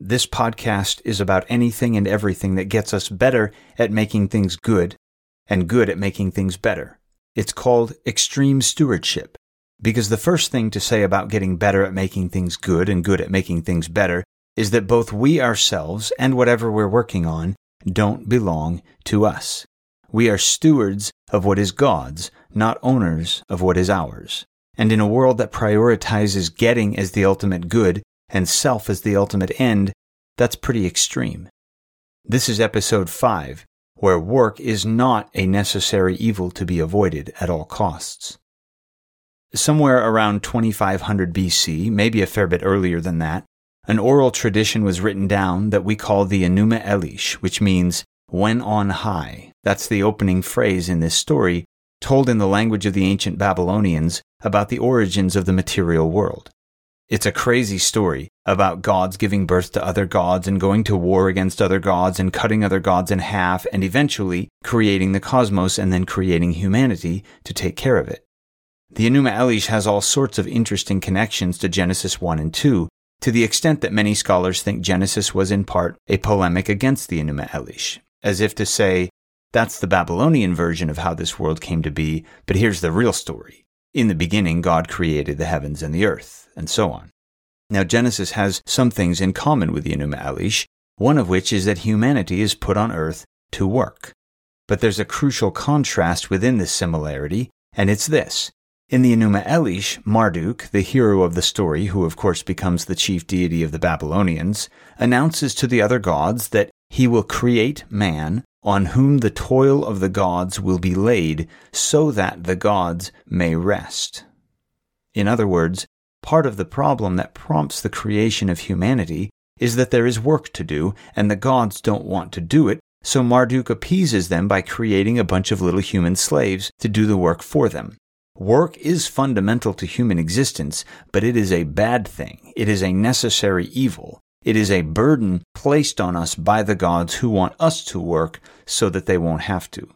This podcast is about anything and everything that gets us better at making things good and good at making things better. It's called Extreme Stewardship, because the first thing to say about getting better at making things good and good at making things better is that both we ourselves and whatever we're working on don't belong to us. We are stewards of what is God's, not owners of what is ours. And in a world that prioritizes getting as the ultimate good and self as the ultimate end, that's pretty extreme. This is episode 5, where work is not a necessary evil to be avoided at all costs. Somewhere around 2500 BC, maybe a fair bit earlier than that, an oral tradition was written down that we call the Enuma Elish, which means "when on high." That's the opening phrase in this story, told in the language of the ancient Babylonians about the origins of the material world. It's a crazy story about gods giving birth to other gods and going to war against other gods and cutting other gods in half and eventually creating the cosmos and then creating humanity to take care of it. The Enuma Elish has all sorts of interesting connections to Genesis 1 and 2, to the extent that many scholars think Genesis was in part a polemic against the Enuma Elish, as if to say, that's the Babylonian version of how this world came to be, but here's the real story. In the beginning, God created the heavens and the earth, and so on. Now, Genesis has some things in common with the Enuma Elish, one of which is that humanity is put on earth to work. But there's a crucial contrast within this similarity, and it's this. In the Enuma Elish, Marduk, the hero of the story, who of course becomes the chief deity of the Babylonians, announces to the other gods that he will create man on whom the toil of the gods will be laid so that the gods may rest. In other words, part of the problem that prompts the creation of humanity is that there is work to do, and the gods don't want to do it, so Marduk appeases them by creating a bunch of little human slaves to do the work for them. Work is fundamental to human existence, but it is a bad thing. It is a necessary evil. It is a burden placed on us by the gods who want us to work so that they won't have to.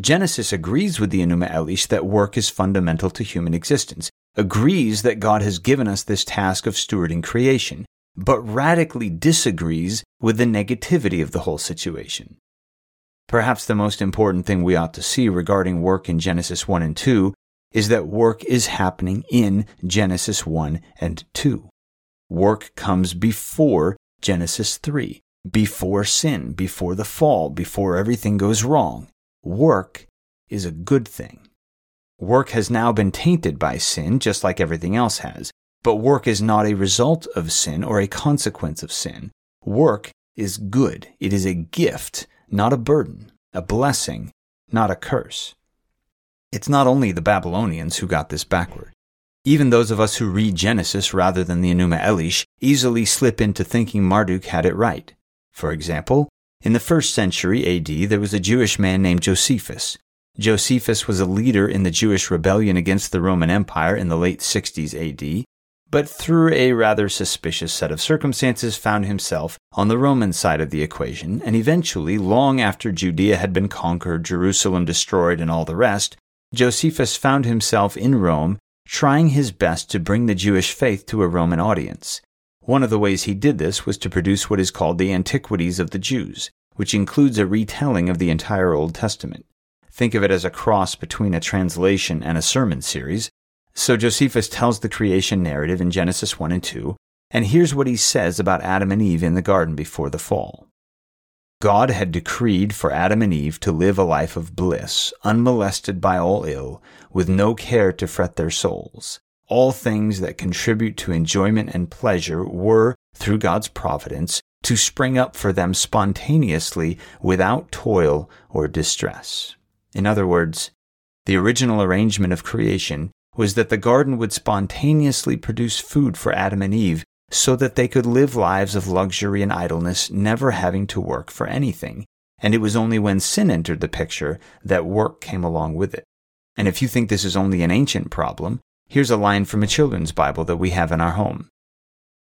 Genesis agrees with the Enuma Elish that work is fundamental to human existence, agrees that God has given us this task of stewarding creation, but radically disagrees with the negativity of the whole situation. Perhaps the most important thing we ought to see regarding work in Genesis 1 and 2 is that work is happening in Genesis 1 and 2. Work comes before Genesis 3, before sin, before the fall, before everything goes wrong. Work is a good thing. Work has now been tainted by sin, just like everything else has. But work is not a result of sin or a consequence of sin. Work is good. It is a gift, not a burden, a blessing, not a curse. It's not only the Babylonians who got this backward. Even those of us who read Genesis rather than the Enuma Elish easily slip into thinking Marduk had it right. For example, in the 1st century AD, there was a Jewish man named Josephus. Josephus was a leader in the Jewish rebellion against the Roman Empire in the late 60s AD, but through a rather suspicious set of circumstances found himself on the Roman side of the equation, and eventually, long after Judea had been conquered, Jerusalem destroyed, and all the rest, Josephus found himself in Rome trying his best to bring the Jewish faith to a Roman audience. One of the ways he did this was to produce what is called the Antiquities of the Jews, which includes a retelling of the entire Old Testament. Think of it as a cross between a translation and a sermon series. So Josephus tells the creation narrative in Genesis 1 and 2, and here's what he says about Adam and Eve in the garden before the fall. God had decreed for Adam and Eve to live a life of bliss, unmolested by all ill, with no care to fret their souls. All things that contribute to enjoyment and pleasure were, through God's providence, to spring up for them spontaneously without toil or distress. In other words, the original arrangement of creation was that the garden would spontaneously produce food for Adam and Eve so that they could live lives of luxury and idleness, never having to work for anything. And it was only when sin entered the picture that work came along with it. And if you think this is only an ancient problem, here's a line from a children's Bible that we have in our home.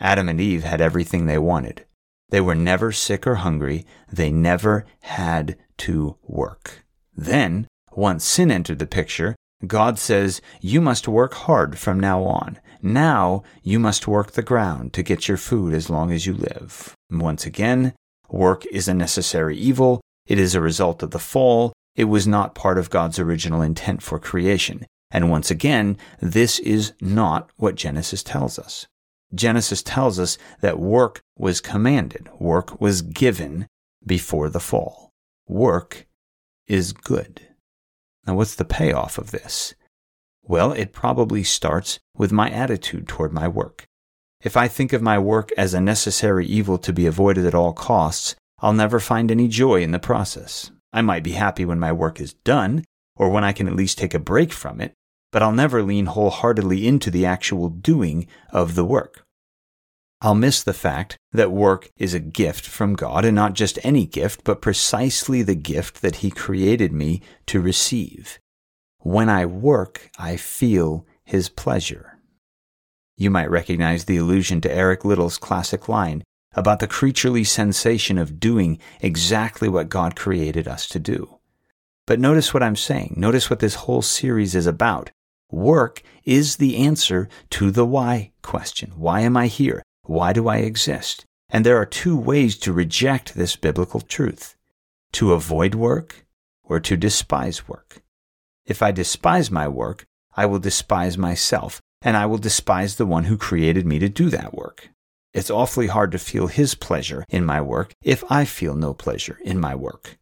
Adam and Eve had everything they wanted. They were never sick or hungry. They never had to work. Then, once sin entered the picture, God says, you must work hard from now on. Now you must work the ground to get your food as long as you live. Once again, work is a necessary evil. It is a result of the fall. It was not part of God's original intent for creation. And once again, this is not what Genesis tells us. Genesis tells us that work was commanded. Work was given before the fall. Work is good. Now, what's the payoff of this? Well, it probably starts with my attitude toward my work. If I think of my work as a necessary evil to be avoided at all costs, I'll never find any joy in the process. I might be happy when my work is done, or when I can at least take a break from it, but I'll never lean wholeheartedly into the actual doing of the work. I'll miss the fact that work is a gift from God, and not just any gift, but precisely the gift that He created me to receive. When I work, I feel His pleasure. You might recognize the allusion to Eric Little's classic line about the creaturely sensation of doing exactly what God created us to do. But notice what I'm saying. Notice what this whole series is about. Work is the answer to the why question. Why am I here? Why do I exist? And there are two ways to reject this biblical truth: to avoid work or to despise work. If I despise my work, I will despise myself, and I will despise the one who created me to do that work. It's awfully hard to feel His pleasure in my work if I feel no pleasure in my work.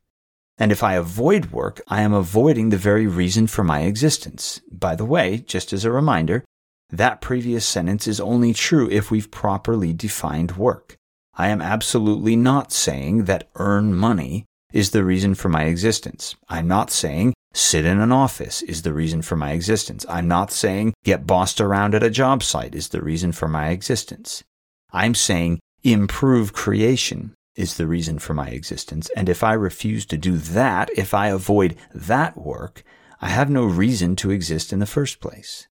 And if I avoid work, I am avoiding the very reason for my existence. By the way, just as a reminder, that previous sentence is only true if we've properly defined work. I am absolutely not saying that earn money is the reason for my existence. I'm not saying sit in an office is the reason for my existence. I'm not saying get bossed around at a job site is the reason for my existence. I'm saying improve creation is the reason for my existence. And if I refuse to do that, if I avoid that work, I have no reason to exist in the first place.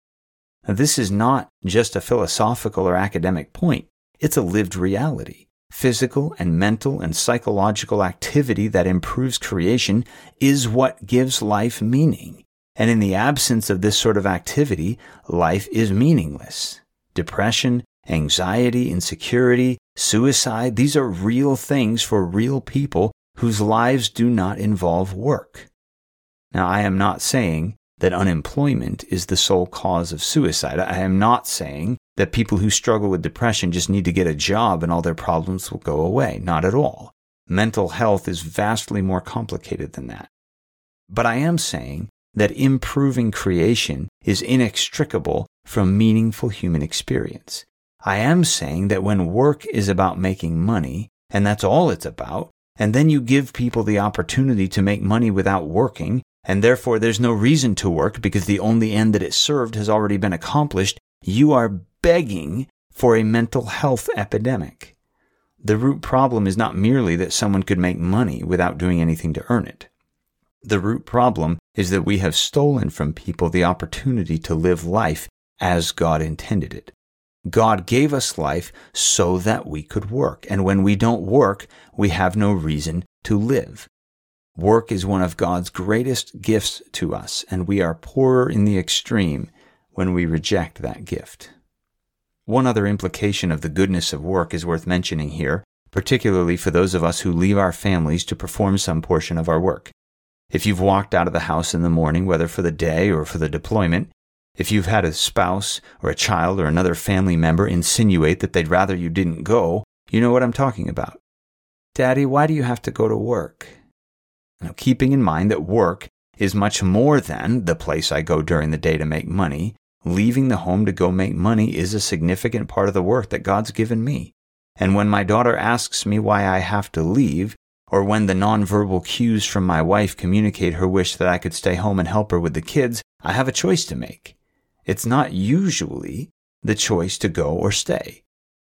Now, this is not just a philosophical or academic point. It's a lived reality. Physical and mental and psychological activity that improves creation is what gives life meaning. And in the absence of this sort of activity, life is meaningless. Depression, anxiety, insecurity, suicide, these are real things for real people whose lives do not involve work. Now, I am not saying that unemployment is the sole cause of suicide. I am not saying that people who struggle with depression just need to get a job and all their problems will go away. Not at all. Mental health is vastly more complicated than that. But I am saying that improving creation is inextricable from meaningful human experience. I am saying that when work is about making money, and that's all it's about, and then you give people the opportunity to make money without working, and therefore there's no reason to work because the only end that it served has already been accomplished, you are begging for a mental health epidemic. The root problem is not merely that someone could make money without doing anything to earn it. The root problem is that we have stolen from people the opportunity to live life as God intended it. God gave us life so that we could work, and when we don't work, we have no reason to live. Work is one of God's greatest gifts to us, and we are poorer in the extreme when we reject that gift. One other implication of the goodness of work is worth mentioning here, particularly for those of us who leave our families to perform some portion of our work. If you've walked out of the house in the morning, whether for the day or for the deployment, if you've had a spouse or a child or another family member insinuate that they'd rather you didn't go, you know what I'm talking about. Daddy, why do you have to go to work? Now, keeping in mind that work is much more than the place I go during the day to make money, leaving the home to go make money is a significant part of the work that God's given me. And when my daughter asks me why I have to leave, or when the nonverbal cues from my wife communicate her wish that I could stay home and help her with the kids, I have a choice to make. It's not usually the choice to go or stay.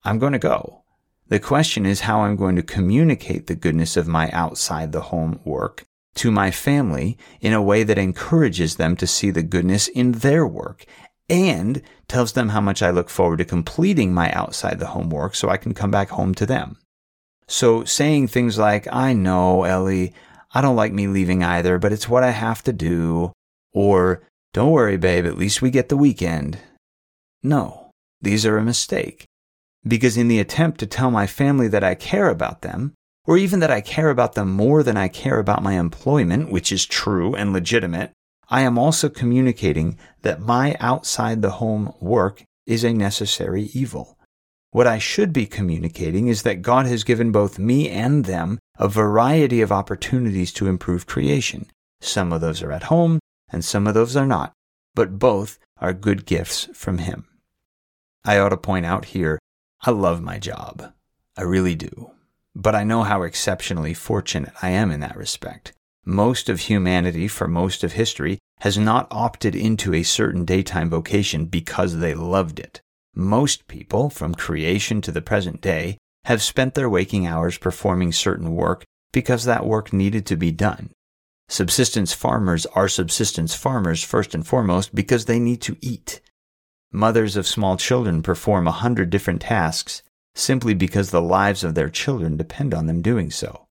I'm going to go. The question is how I'm going to communicate the goodness of my outside the home work to my family in a way that encourages them to see the goodness in their work and tells them how much I look forward to completing my outside the home work so I can come back home to them. So saying things like, I know, Ellie, I don't like me leaving either, but it's what I have to do, or Don't worry, babe, at least we get the weekend. No, these are a mistake. Because in the attempt to tell my family that I care about them, or even that I care about them more than I care about my employment, which is true and legitimate, I am also communicating that my outside-the-home work is a necessary evil. What I should be communicating is that God has given both me and them a variety of opportunities to improve creation. Some of those are at home, and some of those are not, but both are good gifts from Him. I ought to point out here, I love my job. I really do. But I know how exceptionally fortunate I am in that respect. Most of humanity, for most of history, has not opted into a certain daytime vocation because they loved it. Most people, from creation to the present day, have spent their waking hours performing certain work because that work needed to be done. Subsistence farmers are subsistence farmers first and foremost because they need to eat. Mothers of small children perform 100 different tasks simply because the lives of their children depend on them doing so.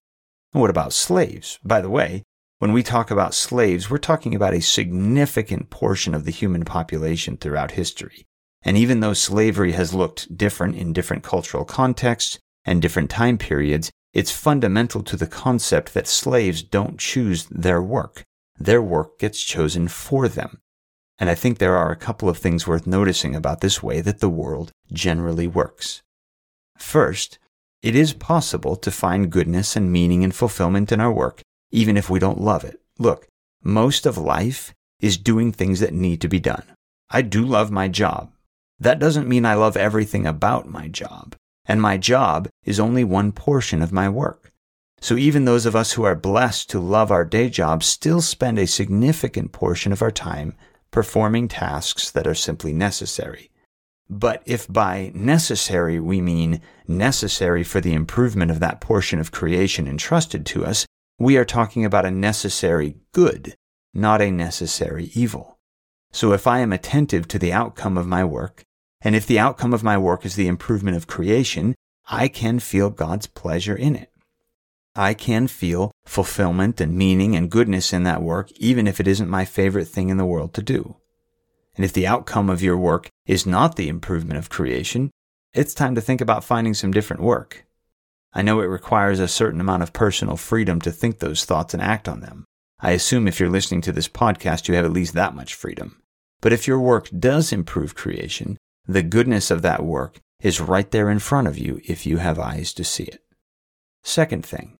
What about slaves? By the way, when we talk about slaves, we're talking about a significant portion of the human population throughout history. And even though slavery has looked different in different cultural contexts and different time periods, it's fundamental to the concept that slaves don't choose their work. Their work gets chosen for them. And I think there are a couple of things worth noticing about this way that the world generally works. First, it is possible to find goodness and meaning and fulfillment in our work, even if we don't love it. Look, most of life is doing things that need to be done. I do love my job. That doesn't mean I love everything about my job. And my job is only one portion of my work. So even those of us who are blessed to love our day job still spend a significant portion of our time performing tasks that are simply necessary. But if by necessary we mean necessary for the improvement of that portion of creation entrusted to us, we are talking about a necessary good, not a necessary evil. So if I am attentive to the outcome of my work, and if the outcome of my work is the improvement of creation, I can feel God's pleasure in it. I can feel fulfillment and meaning and goodness in that work, even if it isn't my favorite thing in the world to do. And if the outcome of your work is not the improvement of creation, it's time to think about finding some different work. I know it requires a certain amount of personal freedom to think those thoughts and act on them. I assume if you're listening to this podcast, you have at least that much freedom. But if your work does improve creation, the goodness of that work is right there in front of you if you have eyes to see it. Second thing,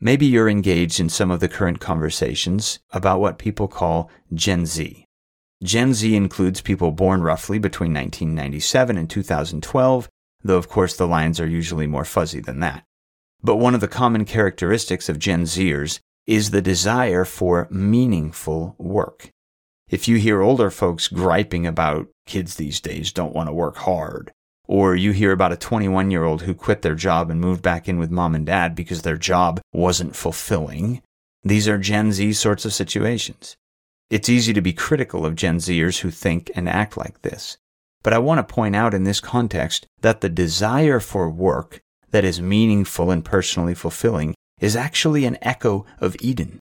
maybe you're engaged in some of the current conversations about what people call Gen Z. Gen Z includes people born roughly between 1997 and 2012, though of course the lines are usually more fuzzy than that. But one of the common characteristics of Gen Zers is the desire for meaningful work. If you hear older folks griping about kids these days don't want to work hard, or you hear about a 21-year-old who quit their job and moved back in with mom and dad because their job wasn't fulfilling, these are Gen Z sorts of situations. It's easy to be critical of Gen Zers who think and act like this. But I want to point out in this context that the desire for work that is meaningful and personally fulfilling is actually an echo of Eden.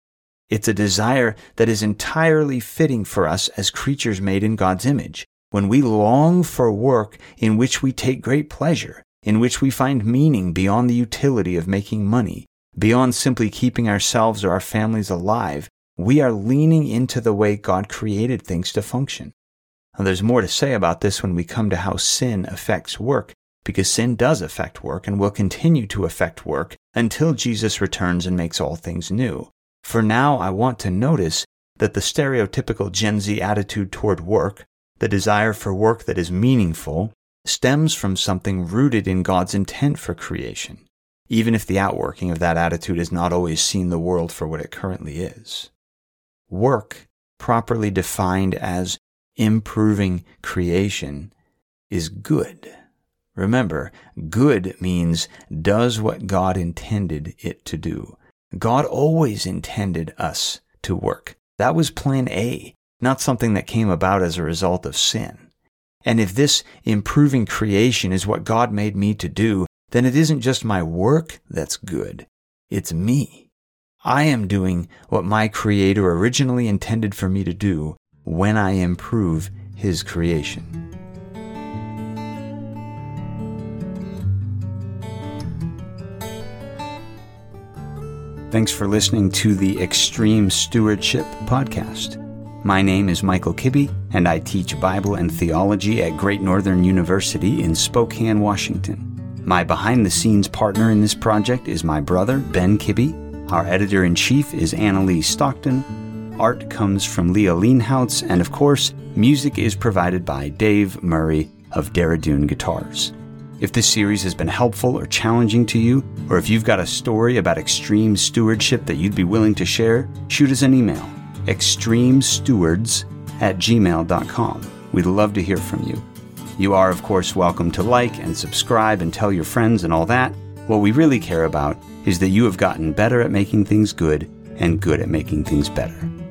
It's a desire that is entirely fitting for us as creatures made in God's image. When we long for work in which we take great pleasure, in which we find meaning beyond the utility of making money, beyond simply keeping ourselves or our families alive, we are leaning into the way God created things to function. Now, there's more to say about this when we come to how sin affects work, because sin does affect work and will continue to affect work until Jesus returns and makes all things new. For now, I want to notice that the stereotypical Gen Z attitude toward work, the desire for work that is meaningful, stems from something rooted in God's intent for creation, even if the outworking of that attitude has not always seen the world for what it currently is. Work, properly defined as improving creation, is good. Remember, good means does what God intended it to do. God always intended us to work. That was plan A, not something that came about as a result of sin. And if this improving creation is what God made me to do, then it isn't just my work that's good, it's me. I am doing what my Creator originally intended for me to do, when I improve His creation. Thanks for listening to the Extreme Stewardship Podcast. My name is Michael Kibbe, and I teach Bible and theology at Great Northern University in Spokane, Washington. My behind-the-scenes partner in this project is my brother, Ben Kibbe. Our editor-in-chief is Anna Lee Stockton. Art comes from Leah Lienhautz, and of course, music is provided by Dave Murray of Deridun Guitars. If this series has been helpful or challenging to you, or if you've got a story about extreme stewardship that you'd be willing to share, shoot us an email. extremestewards@gmail.com. We'd love to hear from you. You are, of course, welcome to like and subscribe and tell your friends and all that. What we really care about is that you have gotten better at making things good and good at making things better.